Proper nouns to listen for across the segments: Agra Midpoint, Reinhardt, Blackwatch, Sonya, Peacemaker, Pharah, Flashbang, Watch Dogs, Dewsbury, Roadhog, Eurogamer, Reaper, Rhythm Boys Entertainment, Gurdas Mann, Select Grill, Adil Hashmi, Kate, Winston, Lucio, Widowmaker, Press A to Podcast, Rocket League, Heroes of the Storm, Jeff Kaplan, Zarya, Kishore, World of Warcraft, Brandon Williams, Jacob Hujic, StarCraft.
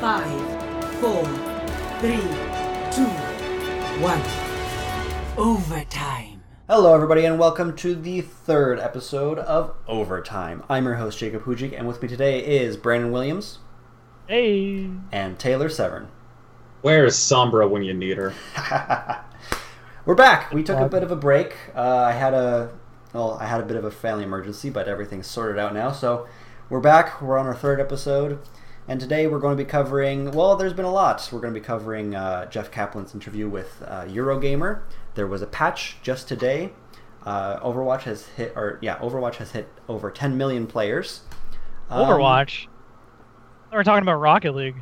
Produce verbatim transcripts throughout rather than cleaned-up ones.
five, four, three, two, one. Overtime. Hello, everybody, and welcome to the third episode of Overtime. I'm your host, Jacob Hujic, and with me today is Brandon Williams. Hey. And Taylor Severn. Where is Sombra when you need her? We're back. We took a bit of a break. Uh, I had a well, I had a bit of a family emergency, but everything's sorted out now. So we're back. We're on our third episode, and today we're going to be covering. Well, there's been a lot. We're going to be covering uh, Jeff Kaplan's interview with uh, Eurogamer. There was a patch just today. Uh, Overwatch has hit, or yeah, Overwatch has hit over ten million players. Um, Overwatch. We're talking about Rocket League.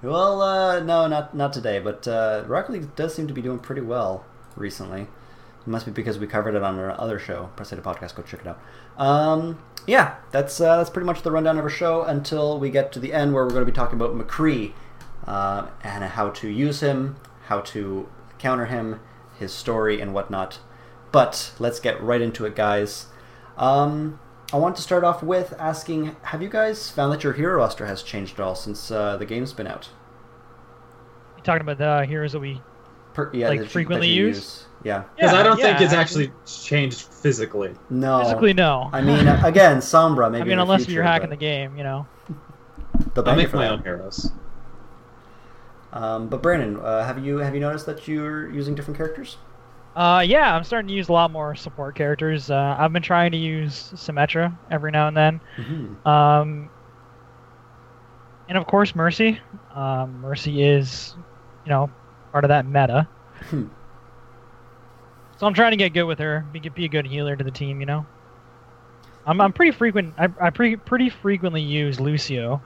Well, uh, no, not not today, but uh, Rocket League does seem to be doing pretty well recently. It must be because we covered it on our other show, Press A to Podcast. Go check it out. Um, yeah, that's uh, that's pretty much the rundown of our show until we get to the end where we're going to be talking about McCree uh, and how to use him, how to counter him, his story, and whatnot. But let's get right into it, guys. Um... I want to start off with asking, have you guys found that your hero roster has changed at all since uh, the game's been out? You're talking about the heroes that we per, yeah, like, that frequently that use? use? Yeah. Because yeah, I don't yeah, think it's actually changed physically. No. Physically, no. I mean, again, Sombra maybe I mean, in the unless future, you're hacking the game, you know. I make my that. own heroes. Um, but Brandon, uh, have you have you noticed that you're using different characters? Uh, yeah, I'm starting to use a lot more support characters. Uh, I've been trying to use Symmetra every now and then. Mm-hmm. Um, and of course, Mercy. Um, Mercy is, you know, part of that meta. Hmm. So I'm trying to get good with her, be, be a good healer to the team, you know? I'm I'm pretty frequent. I, I pretty, pretty frequently use Lucio.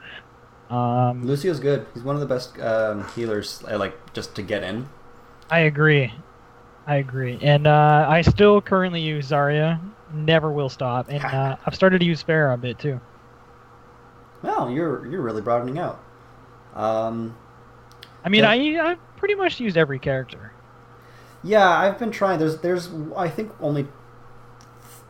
Um, Lucio's good. He's one of the best um, healers, like, just to get in. I agree. I agree, and uh, I still currently use Zarya. Never will stop, and uh, I've started to use Pharah a bit too. Well, you're you're really broadening out. Um, I mean, yeah. I I pretty much used every character. Yeah, I've been trying. There's there's I think only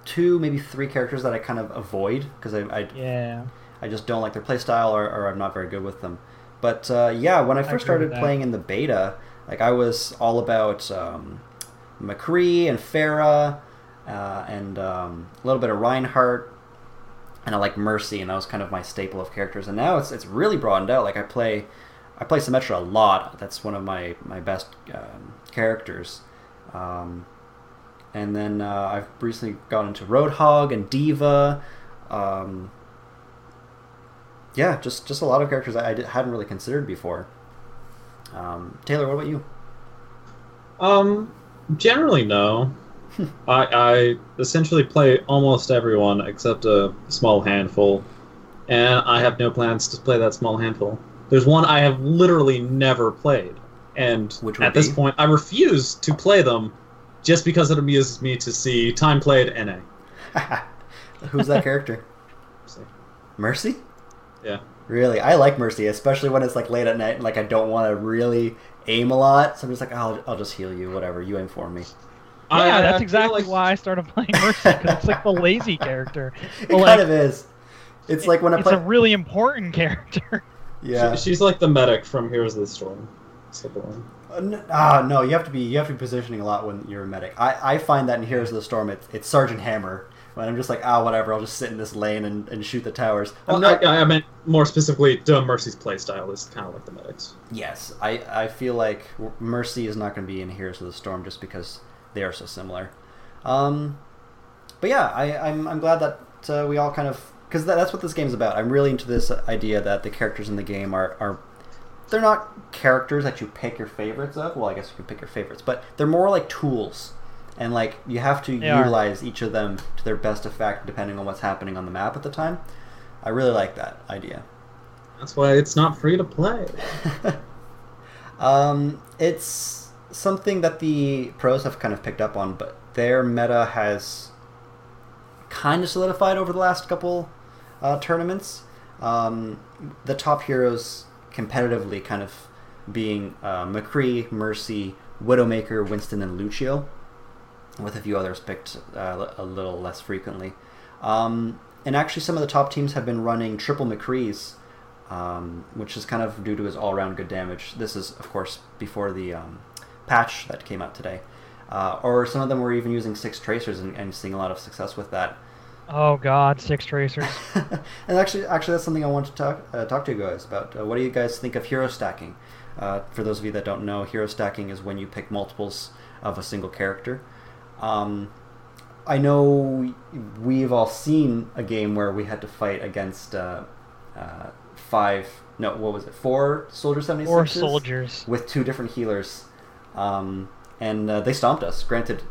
two, maybe three characters that I kind of avoid because I, I yeah I just don't like their playstyle or, or I'm not very good with them. But uh, yeah, when I first I started playing in the beta, like I was all about. Um, McCree and Pharah uh, and um, a little bit of Reinhardt, and I like Mercy, and that was kind of my staple of characters. And now it's it's really broadened out. Like I play, I play Symmetra a lot. That's one of my my best um, characters. Um, and then uh, I've recently gone into Roadhog and D.Va. Um, yeah, just just a lot of characters I, I did, hadn't really considered before. Um, Taylor, what about you? Um. Generally, no. I, I essentially play almost everyone except a small handful, and I have no plans to play that small handful. There's one I have literally never played, and Which at this be? point, I refuse to play them just because it amuses me to see time played N A. Who's that character? Mercy. Mercy? Yeah. Really? I like Mercy, especially when it's like late at night and like I don't want to really aim a lot, so I'm just like, I'll, I'll just heal you, whatever, you aim for me. Yeah, I, that's I exactly like... why I started playing Mercy, because it's like the lazy character. It well, kind like, of is. It's it, like when I it's play... It's a really important character. Yeah. She, she's like the medic from Heroes of the Storm. Ah, uh, no, uh, no, you have to be you have to be positioning a lot when you're a medic. I, I find that in Heroes of the Storm, it's, it's Sergeant Hammer, when I'm just like, ah, oh, whatever, I'll just sit in this lane and, and shoot the towers. Well, no, I, I meant more specifically, Duh, Mercy's playstyle is kind of like the medics. Yes, I, I feel like Mercy is not going to be in Heroes of the Storm just because they are so similar. Um, but yeah, I, I'm I'm glad that uh, we all kind of... Because that, that's what this game's about. I'm really into this idea that the characters in the game are... are they're not characters that you pick your favorites of. Well, I guess you can pick your favorites. But they're more like tools. And, like, you have to they utilize are. each of them to their best effect depending on what's happening on the map at the time. I really like that idea. That's why it's not free to play. um, it's something that the pros have kind of picked up on, but their meta has kind of solidified over the last couple uh, tournaments. Um, the top heroes competitively kind of being uh, McCree, Mercy, Widowmaker, Winston, and Lucio, with a few others picked uh, a little less frequently. Um, and actually some of the top teams have been running triple McCrees um, which is kind of due to his all-around good damage. This is, of course, before the um, patch that came out today. Uh, or some of them were even using six Tracers and, and seeing a lot of success with that. Oh God, six Tracers. And actually, actually, that's something I want to talk uh, talk to you guys about. Uh, what do you guys think of hero stacking? Uh, for those of you that don't know, hero stacking is when you pick multiples of a single character. Um, I know we've all seen a game where we had to fight against uh, uh, five, no, what was it, four Soldier seventy-sixes? Four soldiers. With two different healers. Um, and uh, they stomped us. Granted,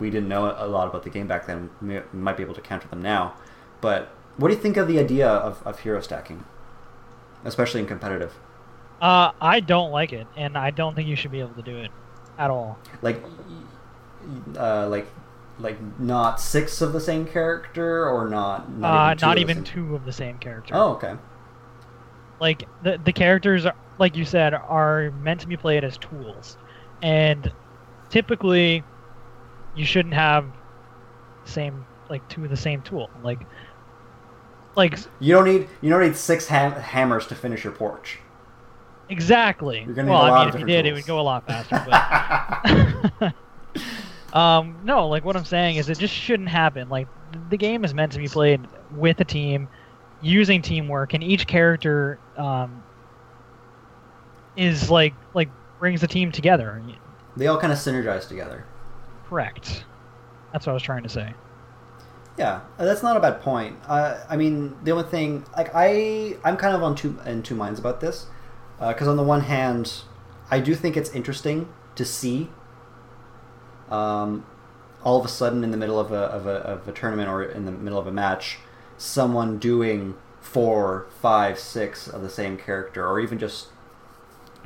we didn't know a lot about the game back then. We might be able to counter them now. But what do you think of the idea of, of hero stacking, especially in competitive? Uh, I don't like it, and I don't think you should be able to do it at all. Like, uh, like, like not six of the same character, or not not uh, even, two, not of even two of the same character. Oh, okay. Like the the characters, are, like you said, are meant to be played as tools, and typically, you shouldn't have same like two of the same tool. Like, like you don't need you don't need six ha- hammers to finish your porch. Exactly. Well, I mean, if you did, tools. It would go a lot faster. But... um, no, like what I'm saying is, it just shouldn't happen. Like the game is meant to be played with a team, using teamwork, and each character um, is like like brings the team together. They all kind of synergize together. Correct. That's what I was trying to say. Yeah, that's not a bad point. Uh, I mean, the only thing, like I, I'm kind of on two in two minds about this. Because uh, on the one hand, I do think it's interesting to see um, all of a sudden in the middle of a, of, a, of a tournament or in the middle of a match, someone doing four, five, six of the same character, or even just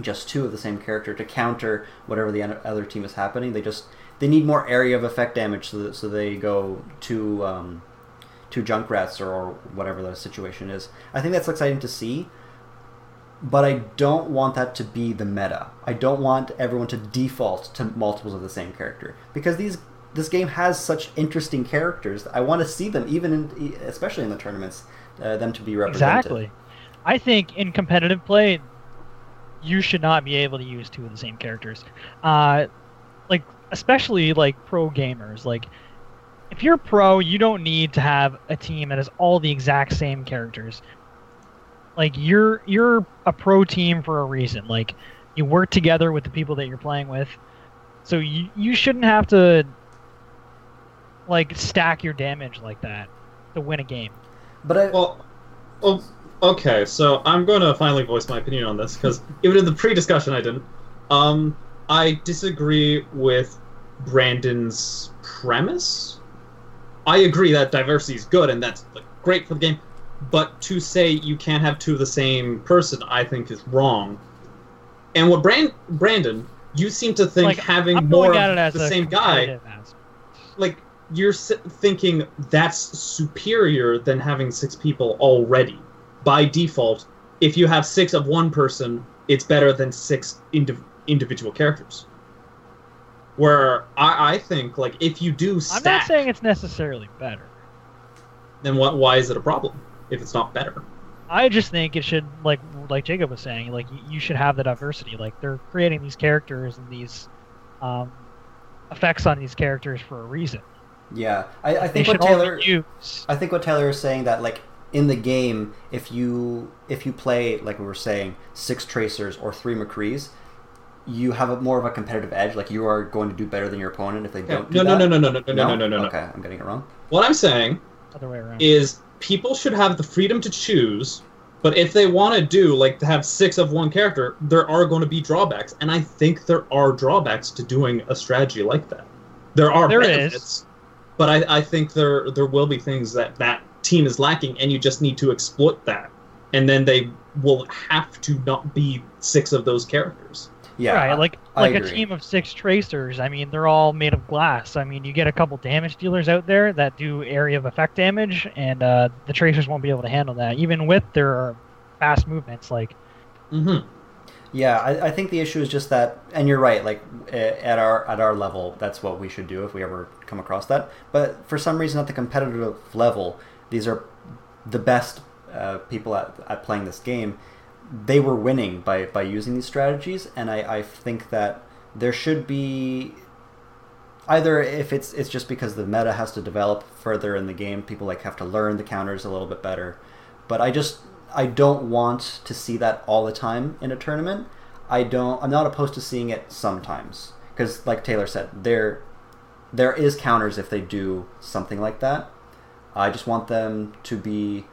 just two of the same character to counter whatever the other team is happening. They just they need more area of effect damage, so that, so they go to um, to Junkrats or, or whatever the situation is. I think that's exciting to see. But I don't want that to be the meta. I don't want everyone to default to multiples of the same character, because these this game has such interesting characters. I want to see them, even in, especially in the tournaments, uh, them to be represented. Exactly. I think in competitive play, you should not be able to use two of the same characters. Uh, like especially like pro gamers. Like if you're pro, you don't need to have a team that has all the exact same characters. Like you're you're a pro team for a reason. Like you work together with the people that you're playing with, so you you shouldn't have to like stack your damage like that to win a game. But I... well, well, okay. So I'm going to finally voice my opinion on this, because even in the pre-discussion I didn't. Um, I disagree with Brandon's premise. I agree that diversity is good and that's like, great for the game. But to say you can't have two of the same person, I think, is wrong. And what Brand- Brandon, you seem to think like, having I'm more of the same guy, aspect. Like you're thinking that's superior than having six people already. By default, if you have six of one person, it's better than six indiv- individual characters. Where I-, I think, like, if you do stack... I'm not saying it's necessarily better. Then what? Why is it a problem? If it's not better, I just think it should like like Jacob was saying, like you should have the diversity. Like they're creating these characters and these um, effects on these characters for a reason. Yeah, I, I think what Taylor I think what Taylor is saying that like in the game, if you if you play like we were saying six Tracers or three McCrees, you have a, more of a competitive edge. Like you are going to do better than your opponent if they don't. Yeah. No, do no, that. no, no, no, no, no, no, no, no, no. Okay, I'm getting it wrong. What I'm saying other way around is. People should have the freedom to choose, but if they want to do, like, to have six of one character, there are going to be drawbacks, and I think there are drawbacks to doing a strategy like that. There are there benefits, is. but I, I think there there will be things that that team is lacking, and you just need to exploit that, and then they will have to not be six of those characters. Yeah, right, like I, like I a agree. Team of six Tracers, I mean, they're all made of glass. I mean, you get a couple damage dealers out there that do area of effect damage, and uh, the Tracers won't be able to handle that, even with their fast movements. Like, mm-hmm. Yeah, I, I think the issue is just that, and you're right, like, at our at our level, that's what we should do if we ever come across that. But for some reason, at the competitive level, these are the best uh, people at, at playing this game, they were winning by, by using these strategies, and I, I think that there should be, either if it's it's just because the meta has to develop further in the game, people like have to learn the counters a little bit better, but I just I don't want to see that all the time in a tournament. I don't I'm not opposed to seeing it sometimes, because like Taylor said, there there is counters if they do something like that. I just want them to be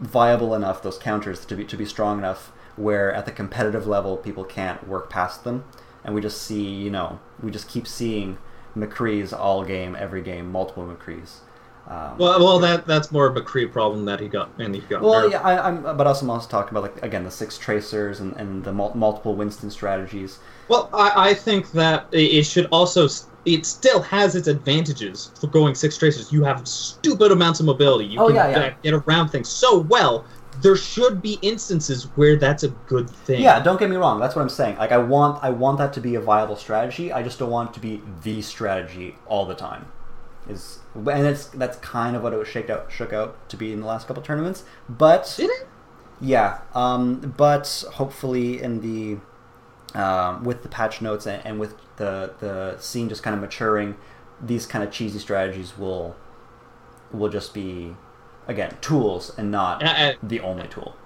viable enough, those counters to be to be strong enough where at the competitive level people can't work past them, and we just see, you know, we just keep seeing McCree's all game, every game, multiple McCrees. Um, well, well, that that's more of a McCree problem that he got, and he got. Well, nerfed. yeah, I, I'm, but also I'm also talking about like again the six Tracers and, and the mul- multiple Winston strategies. Well, I, I think that it should also it still has its advantages for going six Tracers. You have stupid amounts of mobility. You oh, can yeah, yeah. get around things so well. There should be instances where that's a good thing. Yeah, don't get me wrong. That's what I'm saying. Like I want I want that to be a viable strategy. I just don't want it to be the strategy all the time. Is and it's that's kind of what it was shook out shook out to be in the last couple tournaments, but did it? Yeah, um, but hopefully in the um, with the patch notes and, and with the the scene just kind of maturing, these kind of cheesy strategies will will just be again tools and not I, I, the only tool.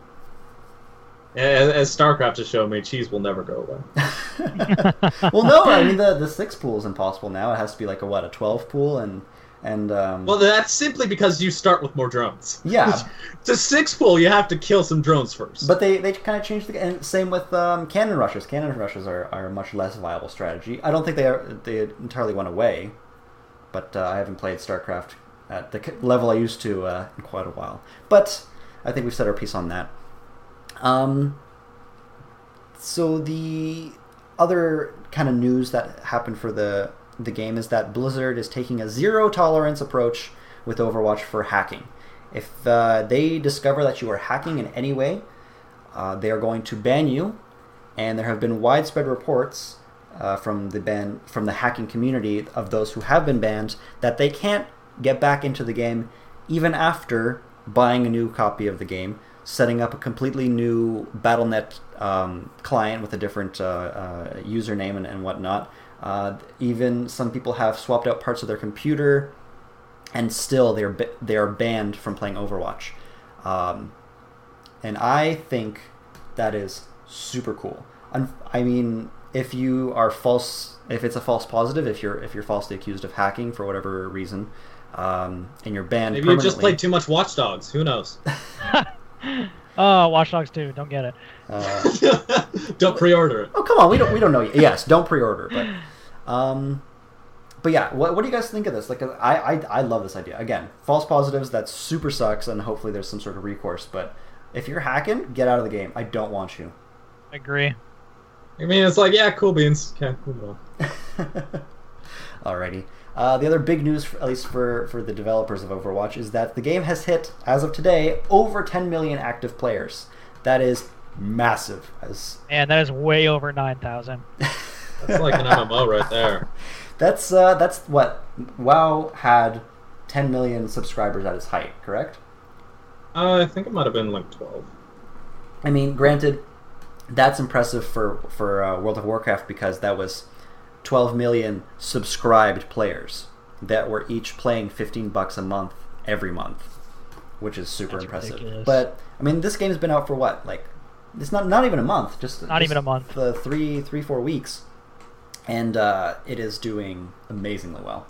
As, as StarCraft has shown me, cheese will never go away. Well, no, I mean, the, the six pool is impossible now. It has to be like a, what, a twelve pool? and and um... Well, that's simply because you start with more drones. Yeah. To six pool, you have to kill some drones first. But they, they kind of changed the... And same with um, cannon rushes. Cannon rushes are, are a much less viable strategy. I don't think they are, they entirely went away, but uh, I haven't played StarCraft at the level I used to uh, in quite a while. But I think we've said our piece on that. Um, so the other kind of news that happened for the, the game is that Blizzard is taking a zero-tolerance approach with Overwatch for hacking. If uh, they discover that you are hacking in any way, uh, they are going to ban you, and there have been widespread reports uh, from the ban from the hacking community of those who have been banned that they can't get back into the game even after buying a new copy of the game, setting up a completely new Battle dot net um, client with a different uh, uh, username and, and whatnot. Uh, even some people have swapped out parts of their computer, and still they are they are banned from playing Overwatch. Um, and I think that is super cool. I'm, I mean, if you are false, if it's a false positive, if you're if you're falsely accused of hacking for whatever reason, um, and you're banned, maybe you just played too much Watch Dogs. Who knows? Oh, Watch Dogs two, don't get it. Uh, don't pre-order it. Oh, come on, we don't we don't know yet. Yes, don't pre-order. But, um, but yeah, what, what do you guys think of this? Like, I, I I love this idea. Again, false positives, that super sucks, and hopefully there's some sort of recourse. But if you're hacking, get out of the game. I don't want you. I agree. I mean, it's like, yeah, cool beans. Okay, cool. Alrighty. Uh, the other big news, for, at least for, for the developers of Overwatch, is that the game has hit, as of today, over ten million active players. That is massive. As... Man, that is way over nine thousand. That's like an M M O right there. That's uh, that's what WoW had ten million subscribers at its height, correct? Uh, I think it might have been like twelve. I mean, granted, that's impressive for, for uh, World of Warcraft, because that was twelve million subscribed players that were each playing fifteen bucks a month every month, which is super That's impressive. Ridiculous. But I mean, this game's been out for what? Like, it's not not even a month, just not just even a month. The three three four weeks, and uh, it is doing amazingly well.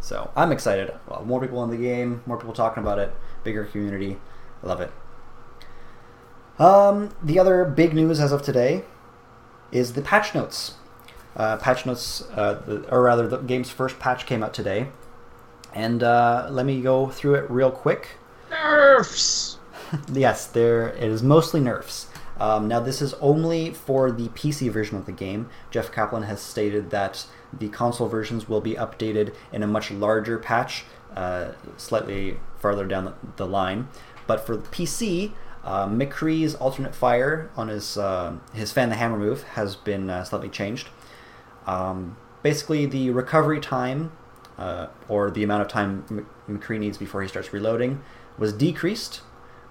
So I'm excited. Well, more people in the game, more people talking about it, bigger community. I love it. Um, the other big news as of today is the patch notes. Uh, patch notes, uh, the, or rather, the game's first patch came out today, and uh, let me go through it real quick. Nerfs. Yes, there it is, mostly nerfs. Um, now, this is only for the P C version of the game. Jeff Kaplan has stated that the console versions will be updated in a much larger patch, uh, slightly farther down the, the line. But for the P C, uh, McCree's alternate fire on his uh, his Fan the Hammer move has been uh, slightly changed. Um, basically, the recovery time, uh, or the amount of time McCree needs before he starts reloading, was decreased.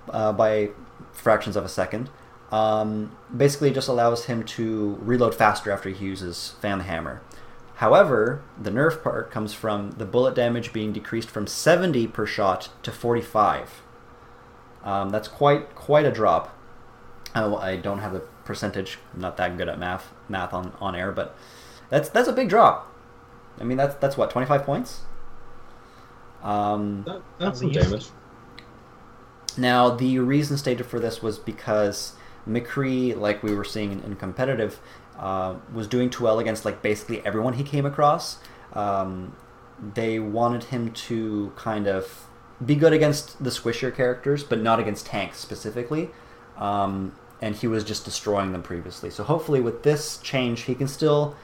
uh, by fractions of a second. Um, basically just allows him to reload faster after he uses Fan the Hammer. However, the nerf part comes from the bullet damage being decreased from seventy per shot to forty-five. Um, that's quite quite a drop. Oh, I don't have the percentage. I'm not that good at math math on, on air, but that's that's a big drop. I mean, that's that's what, twenty-five points. Um, that, that's some damage. Now, the reason stated for this was because McCree, like we were seeing in, in competitive, uh, was doing too well against like basically everyone he came across. Um, they wanted him to kind of be good against the squishier characters, but not against tanks specifically. Um, and he was just destroying them previously. So hopefully with this change, he can still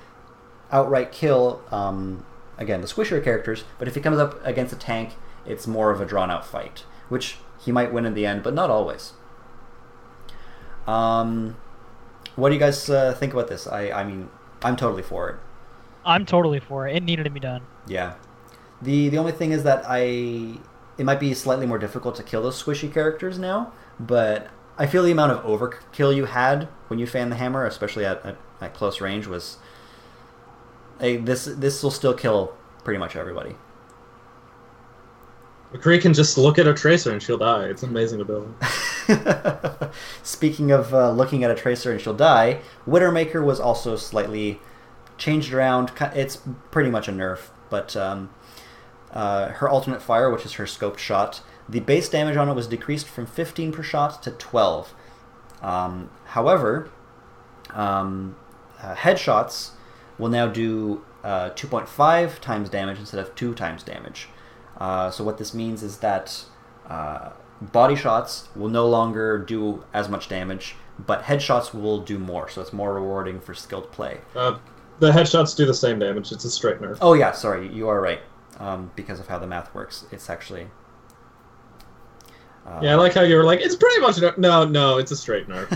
outright kill, um, again, the squishier characters. But if he comes up against a tank, it's more of a drawn-out fight, which he might win in the end, but not always. Um, what do you guys uh, think about this? I, I mean, I'm totally for it. I'm totally for it. It needed to be done. Yeah. The the only thing is that I... It might be slightly more difficult to kill those squishy characters now, but I feel the amount of overkill you had when you Fan the Hammer, especially at, at, at close range, was... Hey, this this will still kill pretty much everybody. McCree can just look at a Tracer and she'll die. It's amazing to build. Speaking of uh, looking at a Tracer and she'll die, Widowmaker was also slightly changed around. It's pretty much a nerf, but um, uh, her alternate fire, which is her scoped shot, the base damage on it was decreased from fifteen per shot to twelve. Um, however, um, uh, headshots will now do uh, two point five times damage instead of two times damage. Uh, so what this means is that uh, body shots will no longer do as much damage, but headshots will do more, so it's more rewarding for skilled play. Uh, the headshots do the same damage, it's a straight nerf. Oh yeah, sorry, you are right. Um, because of how the math works, it's actually... Uh, yeah, I like how you were like, it's pretty much... No, no, no it's a straight nerf.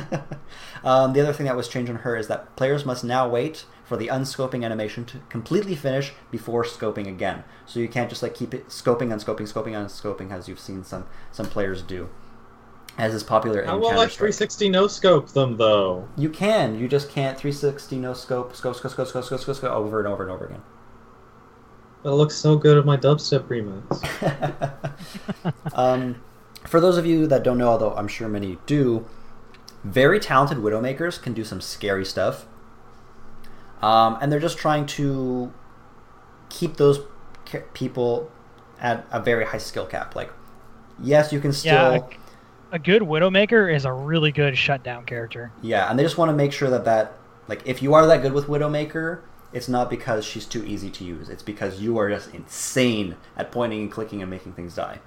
um, the other thing that was changed on her is that players must now wait for the unscoping animation to completely finish before scoping again. So you can't just like keep it scoping, unscoping, scoping, unscoping, as you've seen some, some players do. As is popular in Counter-Strike. I will like three sixty no-scope them, though. You can. You just can't three sixty no-scope, scope, scope, scope, scope, scope, scope, scope, over and over and over again. It looks so good at my dubstep remix. um, for those of you that don't know, although I'm sure many do, very talented Widowmakers can do some scary stuff. Um, and they're just trying to keep those ca- people at a very high skill cap. Like, yes, you can still... Yeah, a, a good Widowmaker is a really good shutdown character. Yeah, and they just want to make sure that that... Like, if you are that good with Widowmaker, it's not because she's too easy to use. It's because you are just insane at pointing and clicking and making things die.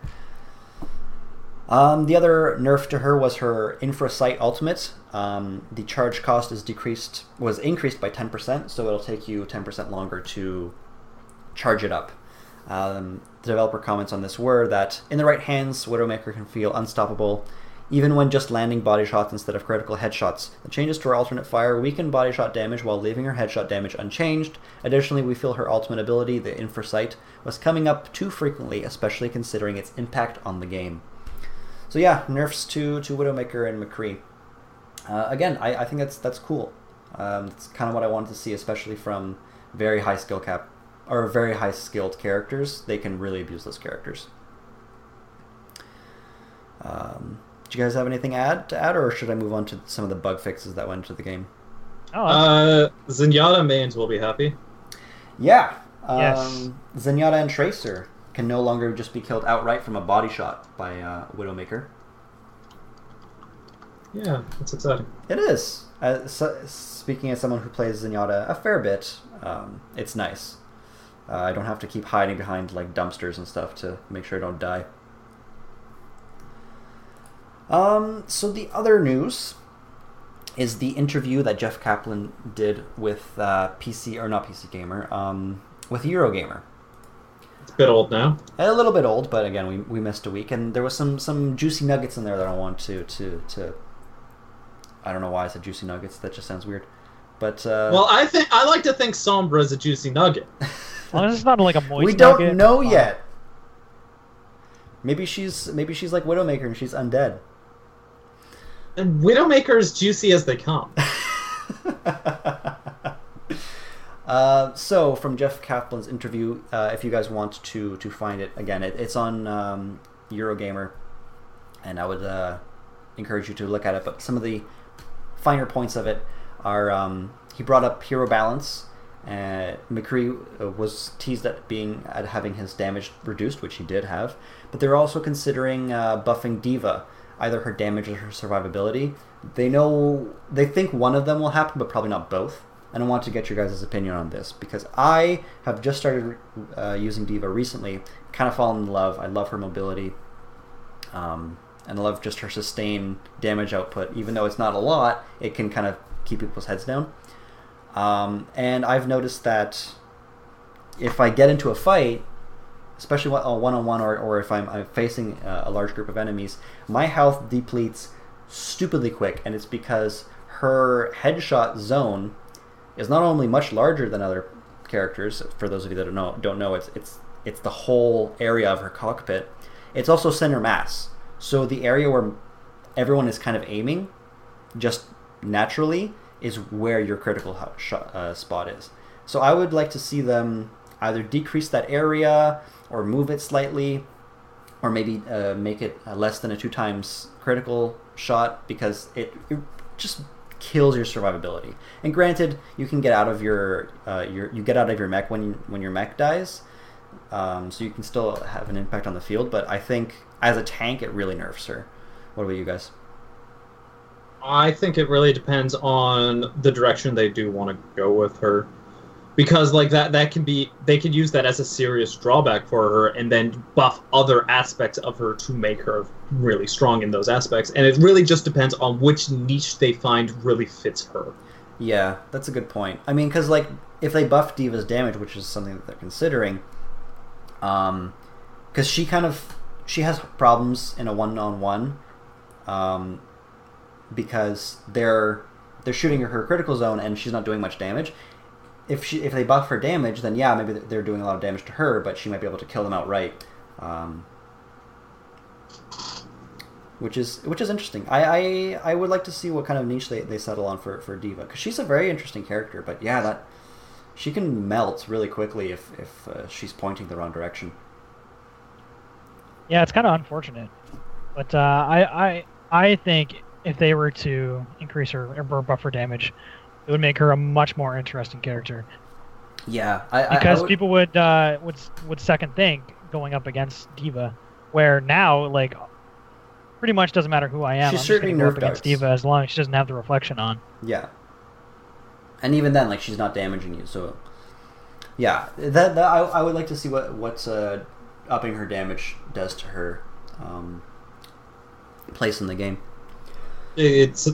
Um, the other nerf to her was her Infrasight ultimate. Um, the charge cost is decreased was increased by ten percent, so it'll take you ten percent longer to charge it up. Um, the developer comments on this were that in the right hands, Widowmaker can feel unstoppable, even when just landing body shots instead of critical headshots. The changes to her alternate fire weaken body shot damage while leaving her headshot damage unchanged. Additionally, we feel her ultimate ability, the Infrasight, was coming up too frequently, especially considering its impact on the game. So yeah, nerfs to, to Widowmaker and McCree. Uh, again, I, I think that's that's cool. Um, it's kind of what I wanted to see, especially from very high skill cap or very high skilled characters. They can really abuse those characters. Um, do you guys have anything to add, to add, or should I move on to some of the bug fixes that went into the game? Oh, uh, Zenyatta mains will be happy. Yeah. Um, yes. Zenyatta and Tracer can no longer just be killed outright from a body shot by uh, Widowmaker. Yeah, that's exciting. It is. Uh, so, speaking as someone who plays Zenyatta a fair bit, um, it's nice. Uh, I don't have to keep hiding behind like dumpsters and stuff to make sure I don't die. Um, so the other news is the interview that Jeff Kaplan did with uh, P C, or not P C Gamer, um, with Eurogamer. Bit old now. A little bit old, but again, we we missed a week, and there was some, some juicy nuggets in there that I want to, to to. I don't know why I said juicy nuggets. That just sounds weird, but uh, well, I think I like to think Sombra is a juicy nugget. Well, it's not like a moist. We don't nugget. know yet. Maybe she's maybe she's like Widowmaker and she's undead. And Widowmaker is juicy as they come. Uh, so, from Jeff Kaplan's interview, uh, if you guys want to to find it, again, it, it's on um, Eurogamer, and I would uh, encourage you to look at it. But some of the finer points of it are, um, he brought up hero balance. Uh, McCree was teased at being at having his damage reduced, which he did have, but they're also considering uh, buffing D.Va, either her damage or her survivability. They know they think one of them will happen, but probably not both. And I want to get your guys' opinion on this because I have just started uh, using D.Va recently. Kind of fallen in love. I love her mobility, um, and I love just her sustained damage output. Even though it's not a lot, it can kind of keep people's heads down. Um, and I've noticed that if I get into a fight, especially a one-on-one or, or if I'm, I'm facing a, a large group of enemies, my health depletes stupidly quick, and it's because her headshot zone is not only much larger than other characters. For those of you that don't know, don't know it's it's it's the whole area of her cockpit. It's also center mass, so the area where everyone is kind of aiming just naturally is where your critical shot, uh, spot is. So I would like to see them either decrease that area or move it slightly, or maybe uh, make it uh, less than a two times critical shot, because it, it just kills your survivability. And granted, you can get out of your, uh, your you get out of your mech when when your mech dies, um, so you can still have an impact on the field. But I think as a tank, it really nerfs her. What about you guys? I think it really depends on the direction they do want to go with her, because like that that can be they could use that as a serious drawback for her, and then buff other aspects of her to make her really strong in those aspects. And it really just depends on which niche they find really fits her. Yeah, that's a good point. I mean, because like if they buff D.Va's damage, which is something that they're considering, um, because she kind of she has problems in a one-on-one. Um. Because they're they're shooting her critical zone and she's not doing much damage. If she if they buff her damage, then yeah, maybe they're doing a lot of damage to her, but she might be able to kill them outright, um, which is which is interesting. I, I I would like to see what kind of niche they, they settle on for for D.Va, because she's a very interesting character. But yeah, that she can melt really quickly if if uh, she's pointing the wrong direction. Yeah, it's kind of unfortunate, but uh, I I I think. If they were to increase her or buff her damage, it would make her a much more interesting character. Yeah, I, I, because I would... people would uh, would would second think going up against D.Va, where now like pretty much doesn't matter who I am. She's I'm certainly just go up darts. Against D.Va as long as she doesn't have the reflection on. Yeah, and even then, like she's not damaging you. So yeah, that, that I I would like to see what what's uh, upping her damage does to her um, place in the game. It's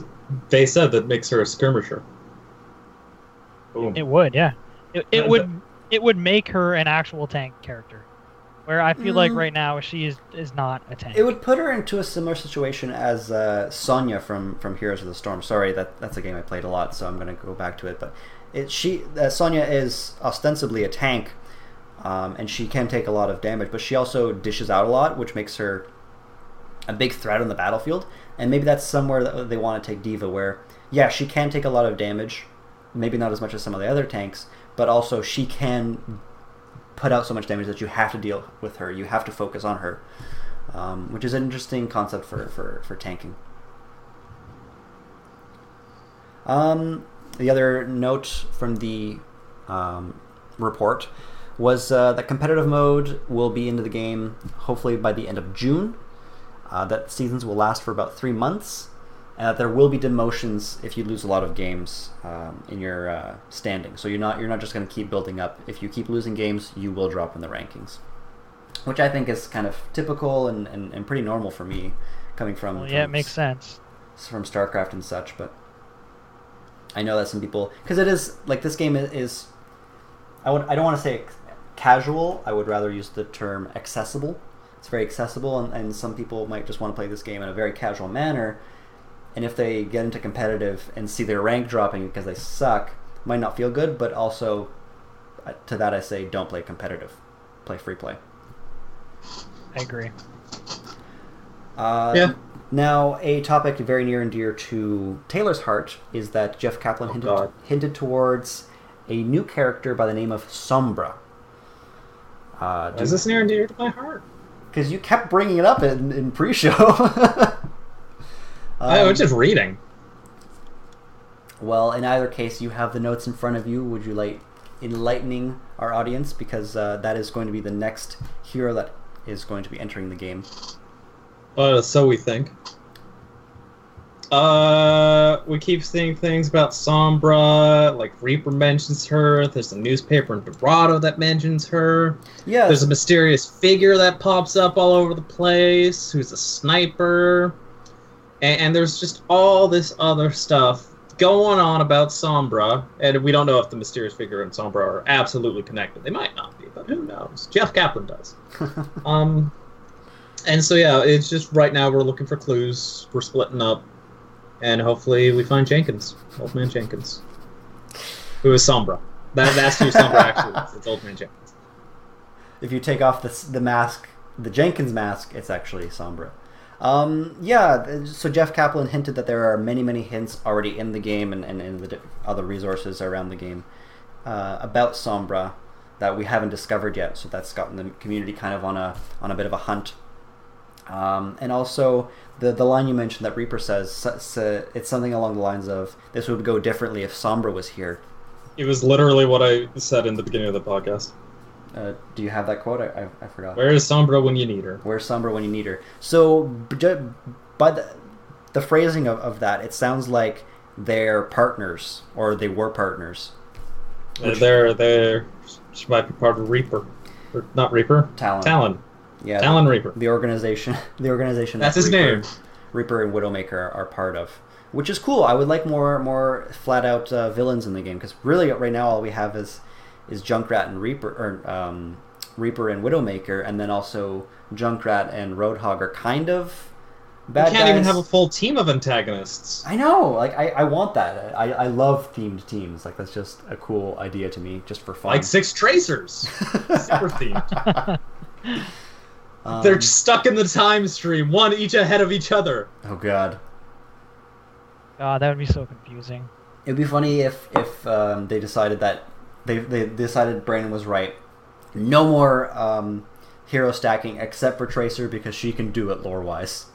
they said that makes her a skirmisher. Boom. It would, yeah. It, it would that? It would make her an actual tank character, where I feel mm. like right now she is, is not a tank. It would put her into a similar situation as uh, Sonya from, from Heroes of the Storm. Sorry, that that's a game I played a lot, so I'm going to go back to it. But it she uh, Sonya is ostensibly a tank, um, and she can take a lot of damage, but she also dishes out a lot, which makes her a big threat on the battlefield. And maybe that's somewhere that they want to take D.Va, where, yeah, she can take a lot of damage, maybe not as much as some of the other tanks, but also she can put out so much damage that you have to deal with her. You have to focus on her, um, which is an interesting concept for, for, for tanking. Um, the other note from the um, report was uh, that competitive mode will be into the game hopefully by the end of June. Uh, that seasons will last for about three months, and that there will be demotions if you lose a lot of games um, in your uh, standing. So you're not you're not just going to keep building up. If you keep losing games, you will drop in the rankings, which I think is kind of typical and, and, and pretty normal for me, coming from well, yeah, from, it makes sense from StarCraft and such. But I know that some people, because it is like this game is, is I would I don't want to say casual. I would rather use the term accessible. It's very accessible, and, and some people might just want to play this game in a very casual manner, and if they get into competitive and see their rank dropping because they suck, might not feel good. But also uh, to that I say, don't play competitive, play free play. I agree. Uh, yeah, Now, a topic very near and dear to Taylor's heart is that Jeff Kaplan oh, hinted, hinted towards a new character by the name of Sombra. Uh, Why is this near and dear to my heart? Because you kept bringing it up in, in pre-show. um, I was just reading. Well, in either case, you have the notes in front of you. Would you like enlightening our audience? Because uh, that is going to be the next hero that is going to be entering the game. Uh, so we think. Uh, we keep seeing things about Sombra, like Reaper mentions her, there's a newspaper in Dorado that mentions her. Yeah. There's a mysterious figure that pops up all over the place, who's a sniper, and, and there's just all this other stuff going on about Sombra, and we don't know if the mysterious figure and Sombra are absolutely connected. They might not be, but who knows? Jeff Kaplan does. um, and so yeah, it's just right now we're looking for clues, we're splitting up, and hopefully we find Jenkins, Old Man Jenkins, who is Sombra. That, that's who Sombra actually is. It's Old Man Jenkins. If you take off the the mask, the Jenkins mask, it's actually Sombra. Um, yeah, so Jeff Kaplan hinted that there are many, many hints already in the game and in and, and the other resources around the game uh, about Sombra that we haven't discovered yet. So that's gotten the community kind of on a on a bit of a hunt. Um, and also, the the line you mentioned that Reaper says, it's something along the lines of, this would go differently if Sombra was here. It was literally what I said in the beginning of the podcast. Uh, do you have that quote? I, I forgot. Where is Sombra when you need her? Where's Sombra when you need her? So, by the, the phrasing of, of that, it sounds like they're partners, or they were partners. They're, they're, she might be part of Reaper. Or, not Reaper. Talon. Talon. Yeah, Talon the, Reaper. The organization, the organization that's that his Reaper, name. Reaper and Widowmaker are, are part of, which is cool. I would like more more flat out uh, villains in the game, because really right now all we have is is Junkrat and Reaper, or um, Reaper and Widowmaker, and then also Junkrat and Roadhog are kind of bad guys. You can't guys. even have a full team of antagonists. I know. Like I, I want that. I, I love themed teams. Like that's just a cool idea to me, just for fun. Like six Tracers, super themed. Um, They're stuck in the time stream, one each ahead of each other. Oh god. God, that would be so confusing. It'd be funny if if um, they decided that they they decided Brandon was right. No more um, hero stacking except for Tracer, because she can do it lore wise.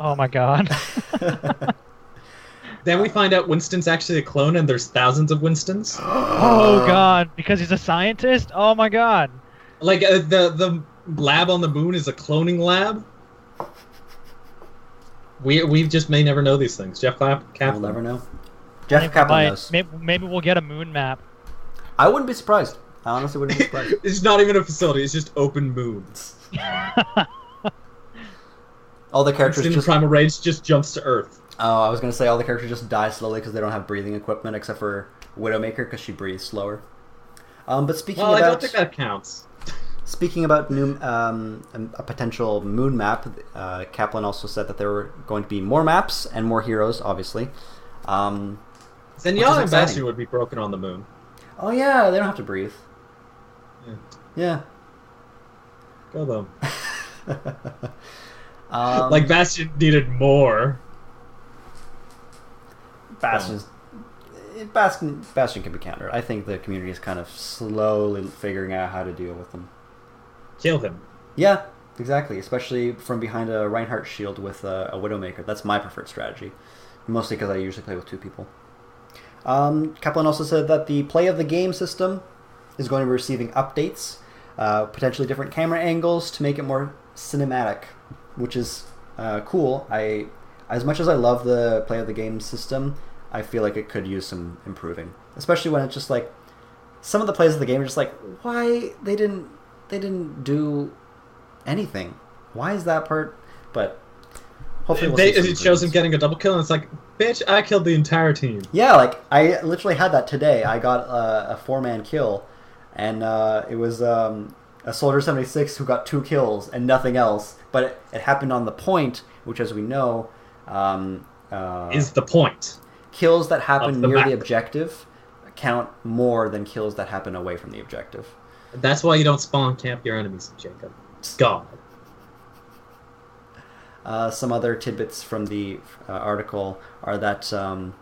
Oh my god. Then we find out Winston's actually a clone, and there's thousands of Winstons. Oh god, because he's a scientist? Oh my god. Like, uh, the the lab on the moon is a cloning lab? We we just may never know these things. Jeff Kaplan. We'll never know. Jeff maybe Kaplan might, knows. Maybe, maybe we'll get a moon map. I wouldn't be surprised. I honestly wouldn't be surprised. It's not even a facility. It's just open moons. All the characters just... Primal Rage just jumps to Earth. Oh, I was going to say all the characters just die slowly because they don't have breathing equipment, except for Widowmaker, because she breathes slower. Um, but speaking well, about... Well, I don't think that counts. Speaking about new, um, a potential moon map, uh, Kaplan also said that there were going to be more maps and more heroes, obviously. Um, Zenyatta and Bastion would be broken on the moon. Oh yeah, they don't have to breathe. Yeah. yeah. Go them. um, like Bastion needed more. Bastion's... Bastion, Bastion can be countered. I think the community is kind of slowly figuring out how to deal with them. Kill him. Yeah, exactly. Especially from behind a Reinhardt shield with a, a Widowmaker. That's my preferred strategy. Mostly because I usually play with two people. Um, Kaplan also said that the play of the game system is going to be receiving updates, uh, potentially different camera angles to make it more cinematic, which is uh, cool. I, as much as I love the play of the game system, I feel like it could use some improving, especially when it's just like some of the plays of the game are just like, why they didn't they didn't do anything? Why is that part? But hopefully we'll they, see it shows him getting a double kill, and it's like, bitch, I killed the entire team. Yeah, like I literally had that today. I got a, a four man kill, and uh, it was um, a Soldier seventy-six who got two kills and nothing else. But it, it happened on the point, which, as we know, um, uh, is the point. Kills that happen the near map. the objective count more than kills that happen away from the objective. That's why you don't spawn camp your enemies, Jacob. God. Uh, some other tidbits from the uh, article are that um,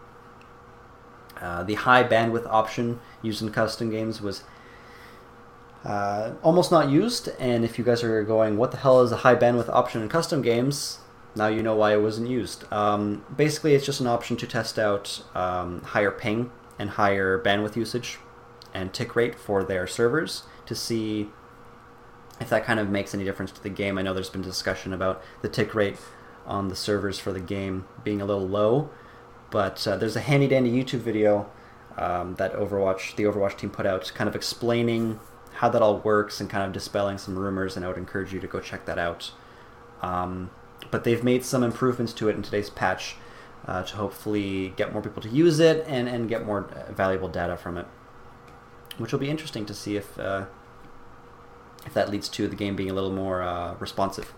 uh, the high bandwidth option used in custom games was uh, almost not used, and if you guys are going, what the hell is a high bandwidth option in custom games, now you know why it wasn't used. Um, basically, it's just an option to test out um, higher ping and higher bandwidth usage and tick rate for their servers to see if that kind of makes any difference to the game. I know there's been discussion about the tick rate on the servers for the game being a little low, but uh, there's a handy-dandy YouTube video um, that Overwatch, the Overwatch team put out kind of explaining how that all works and kind of dispelling some rumors, and I would encourage you to go check that out. Um, but they've made some improvements to it in today's patch uh, to hopefully get more people to use it and, and get more valuable data from it, which will be interesting to see if... Uh, if that leads to the game being a little more uh, responsive.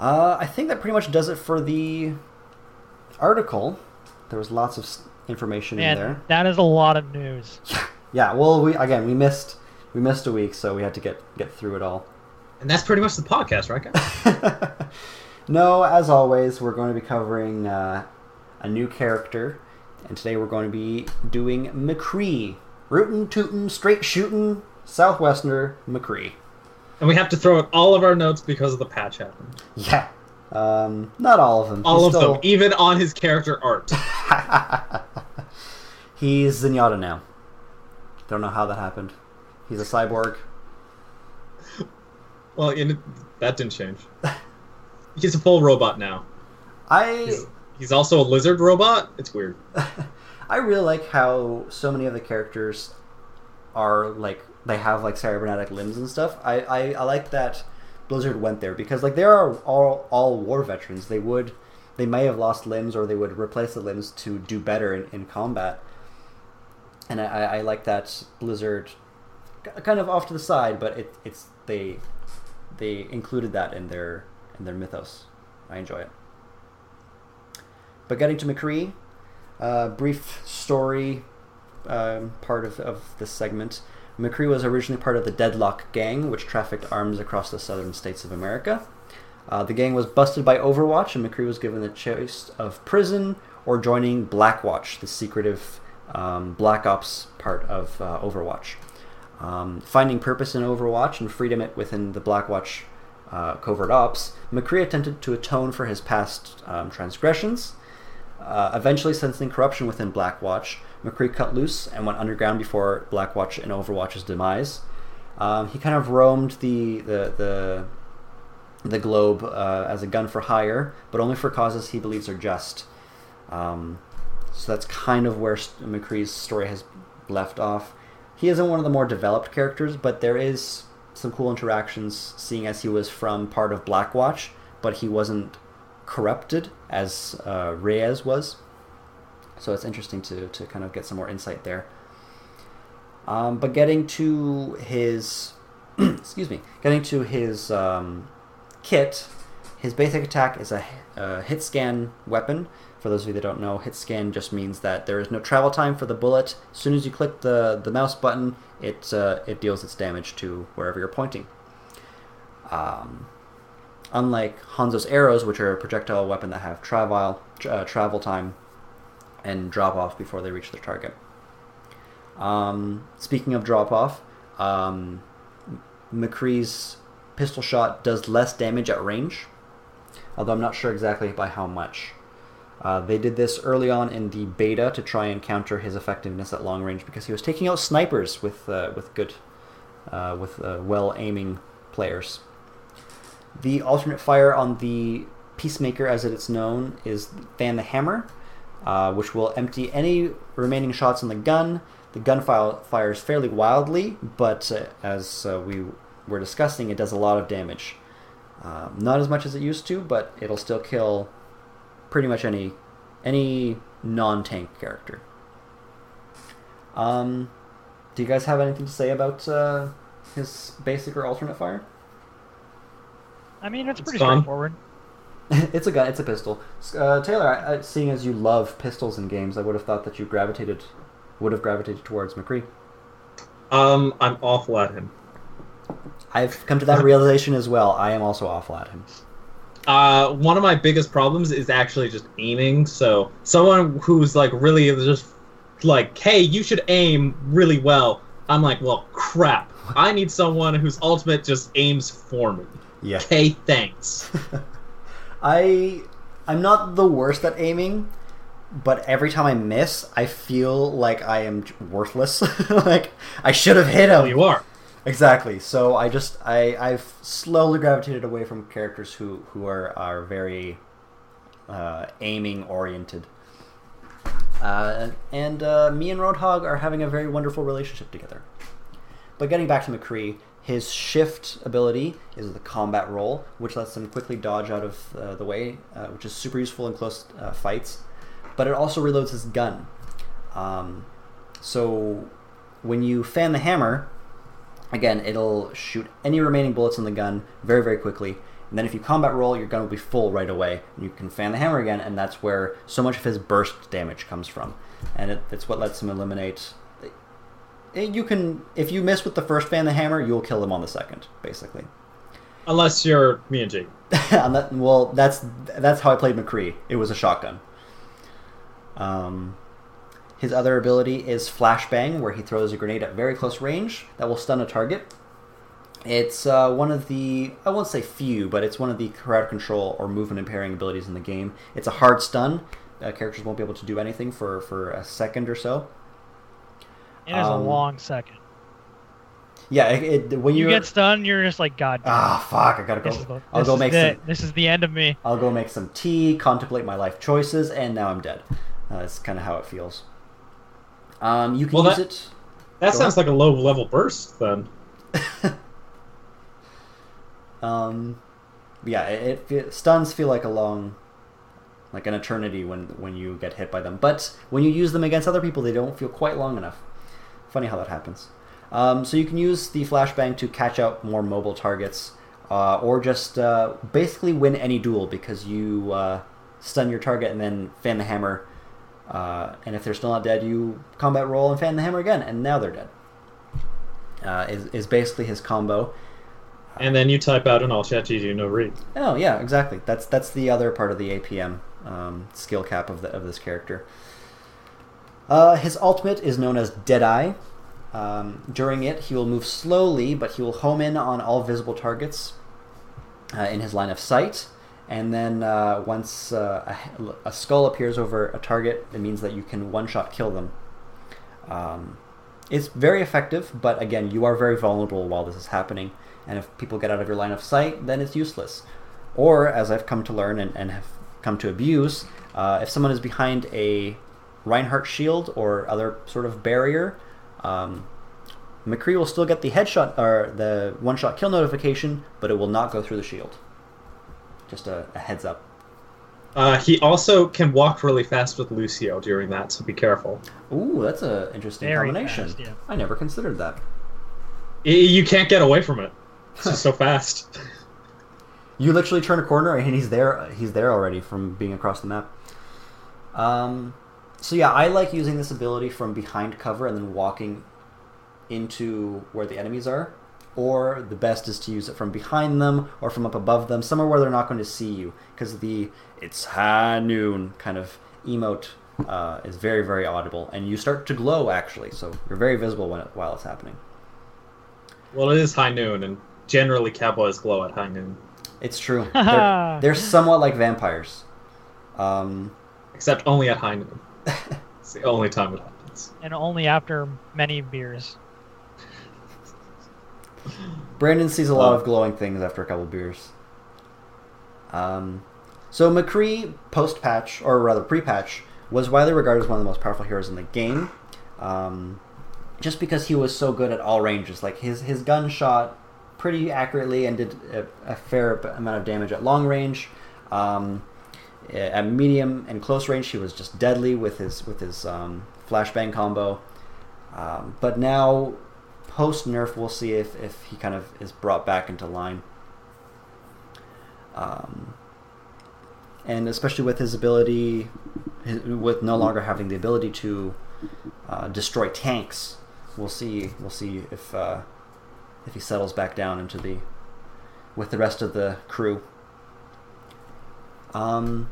Uh, I think that pretty much does it for the article. There was lots of information Man, in there. That is a lot of news. Yeah. Well, we again we missed we missed a week, so we had to get, get through it all. And that's pretty much the podcast, right, guys? No, as always, we're going to be covering uh, a new character, and today we're going to be doing McCree, rootin' tootin' straight shootin'. Southwesterner McCree. And we have to throw out all of our notes because of the patch happened. Yeah. Um, not all of them. All He's of still... them, even on his character art. He's Zenyatta now. Don't know how that happened. He's a cyborg. Well, it, that didn't change. He's a full robot now. I. He's, he's also a lizard robot. It's weird. I really like how so many of the characters are like, they have like cybernetic limbs and stuff. I, I, I like that Blizzard went there because like they are all, all war veterans. They would, they may have lost limbs or they would replace the limbs to do better in, in combat. And I, I like that Blizzard kind of off to the side, but it, it's they they included that in their in their mythos. I enjoy it. But getting to McCree, uh, brief story. Um, part of, of this segment. McCree was originally part of the Deadlock Gang, which trafficked arms across the southern states of America. Uh, the gang was busted by Overwatch, and McCree was given the choice of prison or joining Blackwatch, the secretive um, Black Ops part of uh, Overwatch. Um, finding purpose in Overwatch and freedom within the Blackwatch uh, covert ops, McCree attempted to atone for his past um, transgressions. Uh, eventually sensing corruption within Blackwatch, McCree cut loose and went underground before Blackwatch and Overwatch's demise. Um, he kind of roamed the the the, the globe uh, as a gun for hire, but only for causes he believes are just. Um, so that's kind of where McCree's story has left off. He isn't one of the more developed characters, but there is some cool interactions, seeing as he was from part of Blackwatch, but he wasn't corrupted as uh, Reyes was, so it's interesting to, to kind of get some more insight there. Um, but getting to his, excuse me, getting to his um, kit, his basic attack is a, a hit scan weapon. For those of you that don't know, hit scan just means that there is no travel time for the bullet. As soon as you click the the mouse button, it uh, it deals its damage to wherever you're pointing. Um. Unlike Hanzo's arrows, which are a projectile weapon that have travel, uh, travel time and drop-off before they reach their target. Um, speaking of drop-off, um, McCree's pistol shot does less damage at range, although I'm not sure exactly by how much. Uh, they did this early on in the beta to try and counter his effectiveness at long range because he was taking out snipers with uh, with good, uh, with uh, well-aiming players. The alternate fire on the Peacemaker, as it's known, is Fan the Hammer, uh, which will empty any remaining shots in the gun. The gun fire fires fairly wildly, but uh, as uh, we were discussing, it does a lot of damage. Uh, not as much as it used to, but it'll still kill pretty much any any non-tank character. Um, do you guys have anything to say about uh, his basic or alternate fire? I mean, it's, it's pretty fun. Straightforward. It's a gun. It's a pistol. Uh, Taylor, I, I, seeing as you love pistols in games, I would have thought that you gravitated, would have gravitated towards McCree. Um, I'm awful at him. I've come to that realization as well. I am also awful at him. Uh, one of my biggest problems is actually just aiming. So someone who's like really just like, hey, you should aim really well. I'm like, well, crap. I need someone whose ultimate just aims for me. Yeah. Okay, thanks. I, I'm not the worst at aiming, but every time I miss, I feel like I am worthless. Like, I should have hit him. Well, you are. Exactly. So I just I I've slowly gravitated away from characters who who are are very uh, aiming oriented. Uh, and uh, me and Roadhog are having a very wonderful relationship together. But getting back to McCree, his shift ability is the combat roll, which lets him quickly dodge out of uh, the way, uh, which is super useful in close uh, fights. But it also reloads his gun. Um, so when you fan the hammer. Again, it'll shoot any remaining bullets in the gun very, very quickly. And then if you combat roll, your gun will be full right away. And you can fan the hammer again, and that's where so much of his burst damage comes from. And it, it's what lets him eliminate... You can, if you miss with the first fan the hammer, you'll kill him on the second, basically. Unless you're me and Jake. Well, that's that's how I played McCree. It was a shotgun. Um... His other ability is Flashbang, where he throws a grenade at very close range that will stun a target. It's uh, one of the, I won't say few, but it's one of the crowd control or movement impairing abilities in the game. It's a hard stun. Uh, characters won't be able to do anything for, for a second or so. It is um, a long second. Yeah, it, it, when you get stunned, you're just like, God damn. Ah, fuck, I gotta go. This is, I'll go make the, some... This is the end of me. I'll go make some tea, contemplate my life choices, and now I'm dead. Uh, that's kind of how it feels. Um, you can well, use that, it. That go sounds on. Like a low-level burst, then. um, yeah, it, it stuns feel like a long, like an eternity when when you get hit by them. But when you use them against other people, they don't feel quite long enough. Funny how that happens. Um, so you can use the flashbang to catch out more mobile targets, uh, or just uh, basically win any duel because you uh, stun your target and then fan the hammer. Uh, and if they're still not dead, you combat roll and fan the hammer again, and now they're dead. Uh, is is basically his combo. And then you type out an all chat G G no read. Oh yeah, exactly. That's that's the other part of the A P M um, skill cap of the of this character. Uh, his ultimate is known as Deadeye. Um, during it, he will move slowly, but he will home in on all visible targets uh, in his line of sight. And then uh, once uh, a, a skull appears over a target, it means that you can one-shot kill them. Um, it's very effective, but again, you are very vulnerable while this is happening. And if people get out of your line of sight, then it's useless. Or, as I've come to learn and, and have come to abuse, uh, if someone is behind a Reinhardt shield or other sort of barrier, um, McCree will still get the headshot or the one-shot kill notification, but it will not go through the shield. Just a, a heads up. Uh, he also can walk really fast with Lucio during that, so be careful. Ooh, that's an interesting Very combination. Fast, yeah. I never considered that. You can't get away from it. It's just so fast. You literally turn a corner and he's there. He's there already from being across the map. Um, so yeah, I like using this ability from behind cover and then walking into where the enemies are. Or the best is to use it from behind them or from up above them, somewhere where they're not going to see you, because the "it's high noon" kind of emote uh, is very, very audible, and you start to glow actually, so you're very visible when it, while it's happening. Well, it is high noon, and generally cowboys glow at high noon. It's true. they're, they're somewhat like vampires, um, except only at high noon. It's the only time it happens, and only after many beers. Brandon sees a lot of glowing things after a couple beers. Um, so McCree, post-patch, or rather pre-patch, was widely regarded as one of the most powerful heroes in the game. Um, just because he was so good at all ranges. Like, his, his gun shot pretty accurately and did a, a fair amount of damage at long range. Um, at medium and close range, he was just deadly with his, with his um, flashbang combo. Um, but now... Post-nerf, we'll see if, if he kind of is brought back into line. Um, and especially with his ability, his, with no longer having the ability to uh, destroy tanks, we'll see. We'll see if uh, if he settles back down into the with the rest of the crew. Um,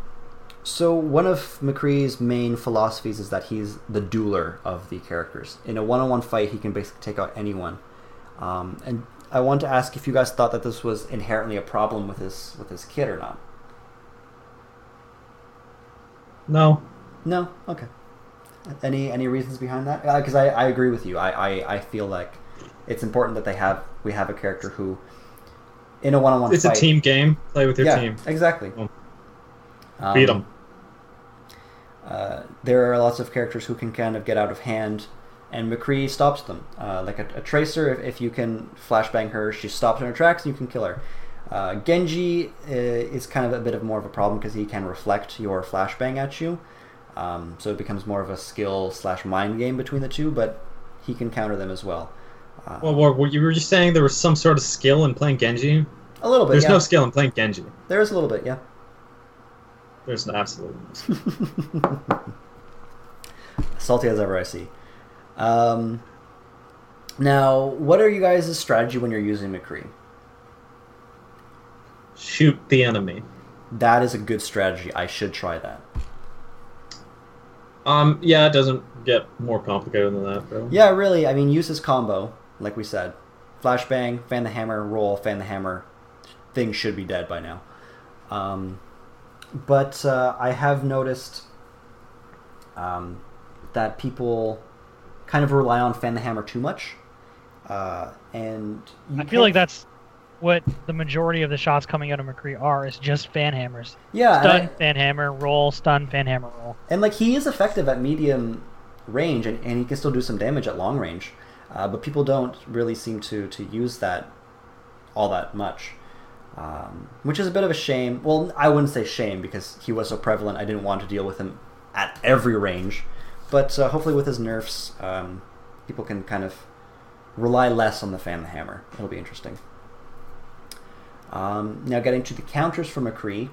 so one of McCree's main philosophies is that he's the dueler of the characters. In a one-on-one fight, he can basically take out anyone. Um, and I want to ask if you guys thought that this was inherently a problem with his with his kid or not. No. No? Okay. Any any reasons behind that? Because uh, I, I agree with you. I, I, I feel like it's important that they have we have a character who, in a one-on-one it's fight... It's a team game. Play with your yeah, team. Yeah, exactly. Um, Beat them. Uh, there are lots of characters who can kind of get out of hand, and McCree stops them. Uh, like a, a Tracer, if, if you can flashbang her, she stops in her tracks and you can kill her. Uh, Genji uh, is kind of a bit of more of a problem because he can reflect your flashbang at you. Um, so it becomes more of a skill slash mind game between the two, but he can counter them as well. Uh, well, were you were just saying there was some sort of skill in playing Genji? A little bit, There's yeah. no skill in playing Genji. There is a little bit, yeah. There's an absolute... Salty as ever, I see. Um, now, what are you guys' strategy when you're using McCree? Shoot the enemy. That is a good strategy. I should try that. Um, yeah, it doesn't get more complicated than that, though. Yeah, really. I mean, use his combo, like we said. Flashbang, fan the hammer, roll, fan the hammer. Things should be dead by now. Um, but uh, I have noticed um, that people kind of rely on fan the hammer too much. Uh, and I feel like that's what the majority of the shots coming out of McCree are, is just fan hammers. Yeah. Stun, I, fan hammer, roll, stun, fan hammer, roll. And, like, he is effective at medium range, and, and he can still do some damage at long range. Uh, but people don't really seem to, to use that all that much. Um, which is a bit of a shame. Well, I wouldn't say shame, because he was so prevalent, I didn't want to deal with him at every range. But uh, hopefully with his nerfs, um, people can kind of rely less on the fan the hammer. It'll be interesting. Um, now getting to the counters for McCree.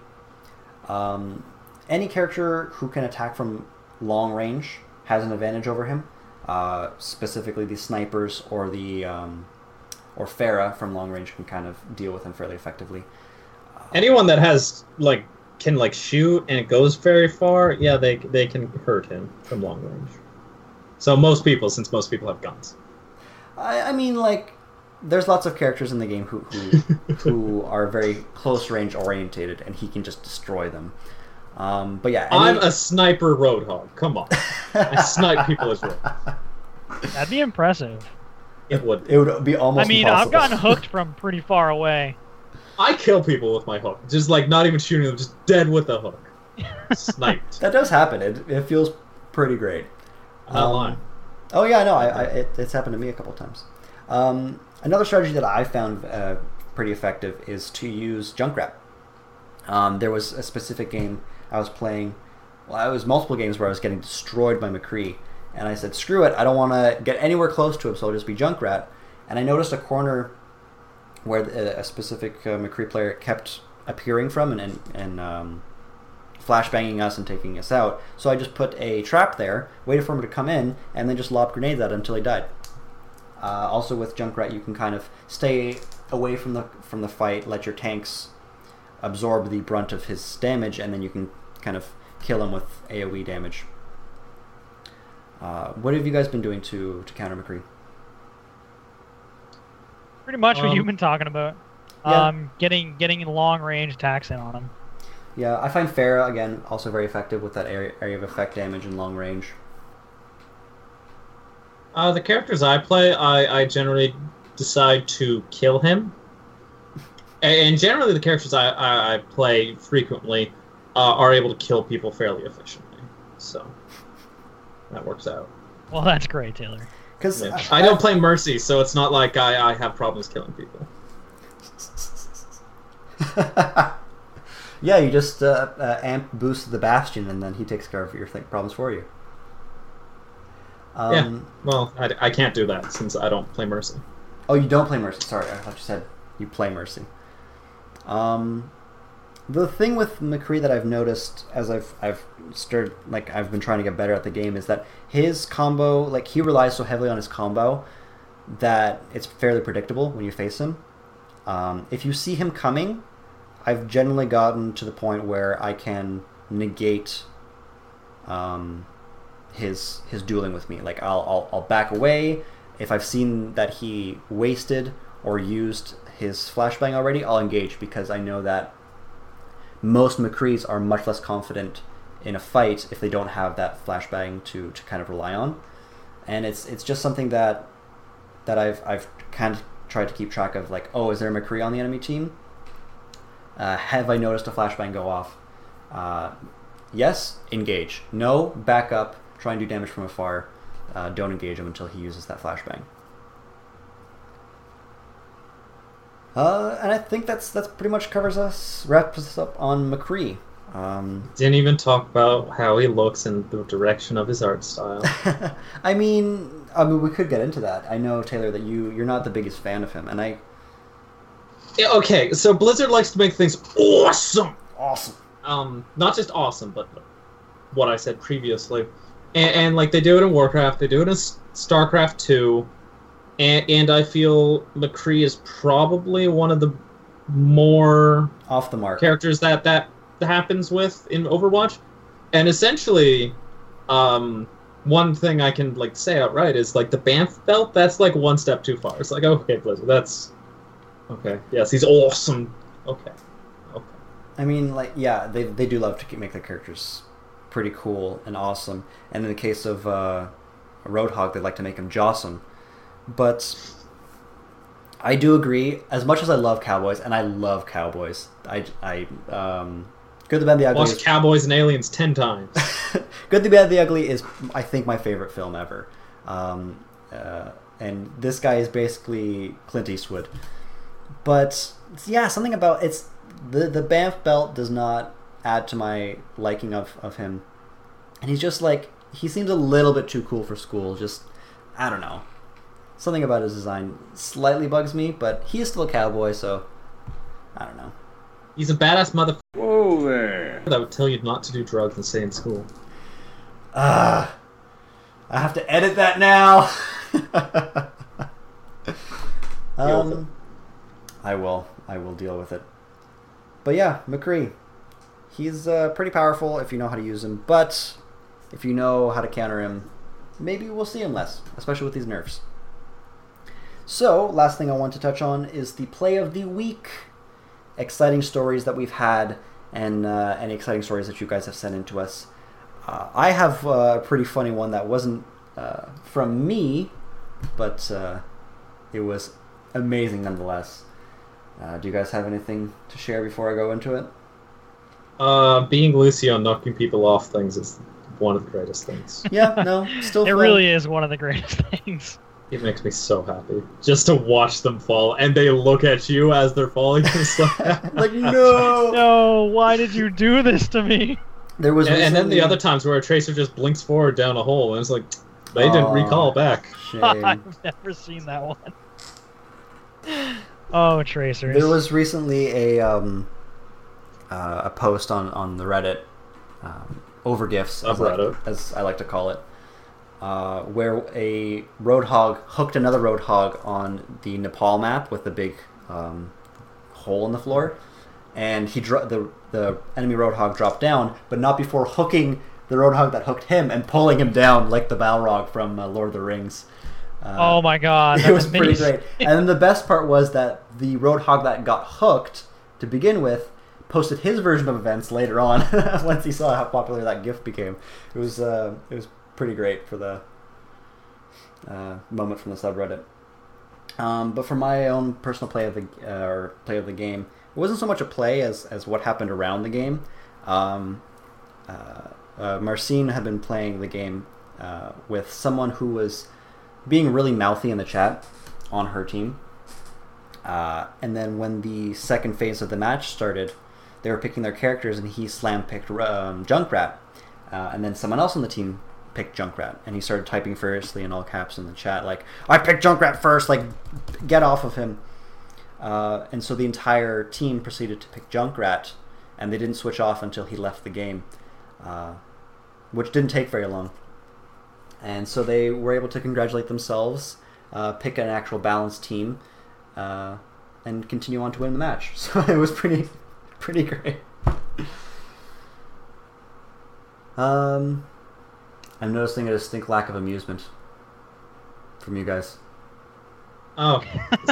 Um, any character who can attack from long range has an advantage over him, uh, specifically the snipers or the um, or Pharah from long range can kind of deal with him fairly effectively. Uh, Anyone that has like can like shoot and it goes very far, yeah, they they can hurt him from long range. So most people, since most people have guns. I, I mean, like, there's lots of characters in the game who who, who are very close range orientated, and he can just destroy them. Um, but yeah, any... I'm a sniper Roadhog. Come on, I snipe people as well. That'd be impressive. It would. It would be almost. I mean, impossible. I've gotten hooked from pretty far away. I kill people with my hook, just like not even shooting them, just dead with a hook. Sniped. That does happen. It it feels pretty great. Not lying. Oh yeah, no, I, I it, it's happened to me a couple times. Um, Another strategy that I found uh, pretty effective is to use Junkrat. Um, there was a specific game I was playing. Well, it was multiple games where I was getting destroyed by McCree, and I said, "Screw it! I don't want to get anywhere close to him, so I'll just be Junkrat." And I noticed a corner where a specific uh, McCree player kept appearing from and and, and um, flashbanging us and taking us out. So I just put a trap there, waited for him to come in, and then just lobbed grenades at him until he died. Uh, also with Junkrat, you can kind of stay away from the from the fight, let your tanks absorb the brunt of his damage, and then you can kind of kill him with AoE damage. Uh, what have you guys been doing to, to counter McCree? Pretty much um, what you've been talking about. Yeah. Um, getting getting long-range attacks in on him. Yeah, I find Pharah, again, also very effective with that area, area of effect damage and long-range. Uh, the characters I play, I, I generally decide to kill him. And generally the characters I, I, I play frequently uh, are able to kill people fairly efficiently. So that works out. Well, that's great, Taylor. Cause yeah. I, I don't play Mercy, so it's not like I, I have problems killing people. Yeah, you just uh, uh, amp boost the Bastion, and then he takes care of your th- problems for you. Um, yeah, well, I, I can't do that since I don't play Mercy. Oh, you don't play Mercy. Sorry, I thought you said you play Mercy. Um, the thing with McCree that I've noticed as I've I've stirred, like I've been trying to get better at the game, is that his combo, like he relies so heavily on his combo that it's fairly predictable when you face him. Um, if you see him coming, I've generally gotten to the point where I can negate um, his his dueling with me. Like, I'll, I'll I'll back away. If I've seen that he wasted or used his flashbang already, I'll engage, because I know that most McCrees are much less confident in a fight if they don't have that flashbang to, to kind of rely on. And it's it's just something that that I've I've kind of tried to keep track of, like, oh, is there a McCree on the enemy team? Uh, have I noticed a flashbang go off? Uh, yes, engage. No, back up, try and do damage from afar. Uh, don't engage him until he uses that flashbang. Uh, and I think that's that's pretty much covers us, wraps us up on McCree. Um, Didn't even talk about how he looks and the direction of his art style. I mean, I mean, we could get into that. I know, Taylor, that you you're not the biggest fan of him, and I. Yeah, okay, so Blizzard likes to make things awesome, awesome. Um, not just awesome, but what I said previously, and, and like they do it in Warcraft, they do it in StarCraft two, and, and I feel McCree is probably one of the more off the mark characters that that. happens with in Overwatch. And essentially um one thing I can like say outright is like the Banff belt, that's like one step too far. It's like, okay, Blizzard, that's okay, yes, he's awesome, okay, okay. I mean, like, yeah, they they do love to make their characters pretty cool and awesome, and in the case of uh Roadhog, they like to make him jawsome. But I do agree, as much as I love cowboys, and I love cowboys, I I um Good, the Bad, the Ugly. Watched Cowboys and Aliens ten times. Good, the Bad, the Ugly is, I think, my favorite film ever. Um, uh, and this guy is basically Clint Eastwood. But yeah, something about it's the the Banff belt does not add to my liking of, of him. And he's just like, he seems a little bit too cool for school. Just, I don't know. Something about his design slightly bugs me, but he is still a cowboy, so I don't know. He's a badass motherfucker. Whoa there. I would tell you not to do drugs and stay in school. Ah, uh, I have to edit that now. um, I will. I will deal with it. But yeah, McCree. He's uh, pretty powerful if you know how to use him, but if you know how to counter him, maybe we'll see him less, especially with these nerfs. So, last thing I want to touch on is the play of the week. Exciting stories that we've had, and uh, any exciting stories that you guys have sent in to us. Uh, I have a pretty funny one that wasn't uh, from me, but uh, it was amazing nonetheless. Uh, do you guys have anything to share before I go into it? Uh, being Lucio, knocking people off things is one of the greatest things. Yeah, no, still It fun. Really is one of the greatest things. It makes me so happy just to watch them fall, and they look at you as they're falling. Like, no, no, why did you do this to me? There was, and, recently... and then the other times where a Tracer just blinks forward down a hole, and it's like they oh, didn't recall back. Shame. I've never seen that one. Oh, Tracers! There was recently a um uh, a post on on the Reddit um, over gifts, as, like, as I like to call it. Uh, where a Roadhog hooked another Roadhog on the Nepal map with the big um, hole in the floor, and he dro- the the enemy Roadhog dropped down, but not before hooking the Roadhog that hooked him and pulling him down like the Balrog from uh, Lord of the Rings. Uh, oh my god, that it was amazing. Pretty great. And then the best part was that the Roadhog that got hooked to begin with posted his version of events later on once he saw how popular that GIF became. It was uh, it was. Pretty great for the uh, moment from the subreddit. Um, but for my own personal play of the uh, or play of the game, it wasn't so much a play as, as what happened around the game. Um, uh, uh, Marcin had been playing the game uh, with someone who was being really mouthy in the chat on her team. Uh, and then when the second phase of the match started, they were picking their characters, and he slam-picked um, Junkrat. Uh, and then someone else on the team picked Junkrat, and he started typing furiously in all caps in the chat, like, I picked Junkrat first, like, get off of him. Uh, and so the entire team proceeded to pick Junkrat, and they didn't switch off until he left the game, uh, which didn't take very long. And so they were able to congratulate themselves uh, pick an actual balanced team, uh, and continue on to win the match. So it was pretty pretty great. Um, I'm noticing a distinct lack of amusement from you guys. Oh,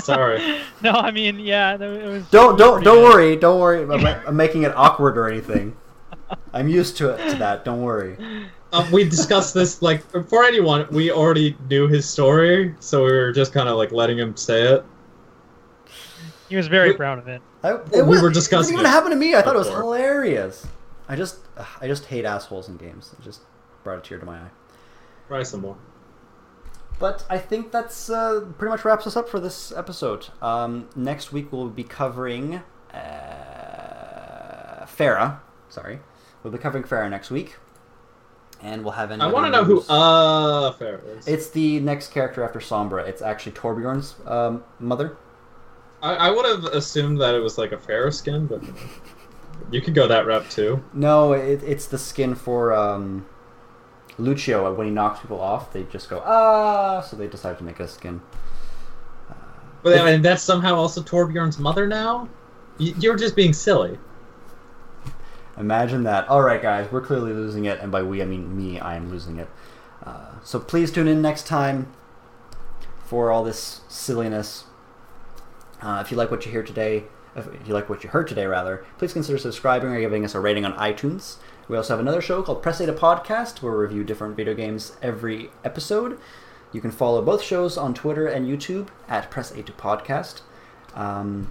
sorry. No, I mean, yeah, it was. Don't don't don't bad. worry, don't worry about making it awkward or anything. I'm used to it to that. Don't worry. Um, we discussed this like for anyone. We already knew his story, so we were just kind of like letting him say it. He was very we, proud of it. I, it we was, were discussing. It didn't even happen to me. I thought before. It was hilarious. I just uh, I just hate assholes in games. It just brought a tear to my eye. Try some more. But I think that's uh, pretty much wraps us up for this episode. Um, next week we'll be covering uh, Pharah. Sorry, we'll be covering Pharah next week, and we'll have. I want to know who uh Pharah is. It's the next character after Sombra. It's actually Torbjorn's um, mother. I, I would have assumed that it was like a Pharah skin, but you could go that route too. No, it, it's the skin for. Um, Lucio, when he knocks people off, they just go, ah, so they decide to make a skin. Uh, but I mean, that's somehow also Torbjorn's mother now? You're just being silly. Imagine that. Alright guys, we're clearly losing it, and by we I mean me, I am losing it. Uh, so please tune in next time for all this silliness. Uh, if you like what you hear today, if you like what you heard today rather, please consider subscribing or giving us a rating on iTunes. We also have another show called Press A to Podcast, where we review different video games every episode. You can follow both shows on Twitter and YouTube at Press A to Podcast. Um,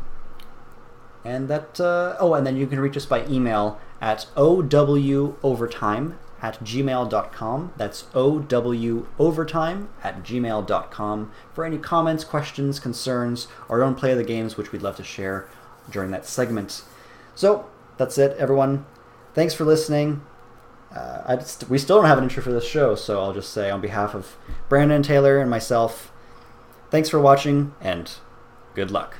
and that, uh, oh, and then you can reach us by email at O W overtime at gmail dot com. That's O W overtime at gmail dot com for any comments, questions, concerns, our own play of the games, which we'd love to share during that segment. So that's it, everyone. Thanks for listening. Uh, I just, we still don't have an intro for this show, so I'll just say on behalf of Brandon, Taylor, and myself, thanks for watching, and good luck.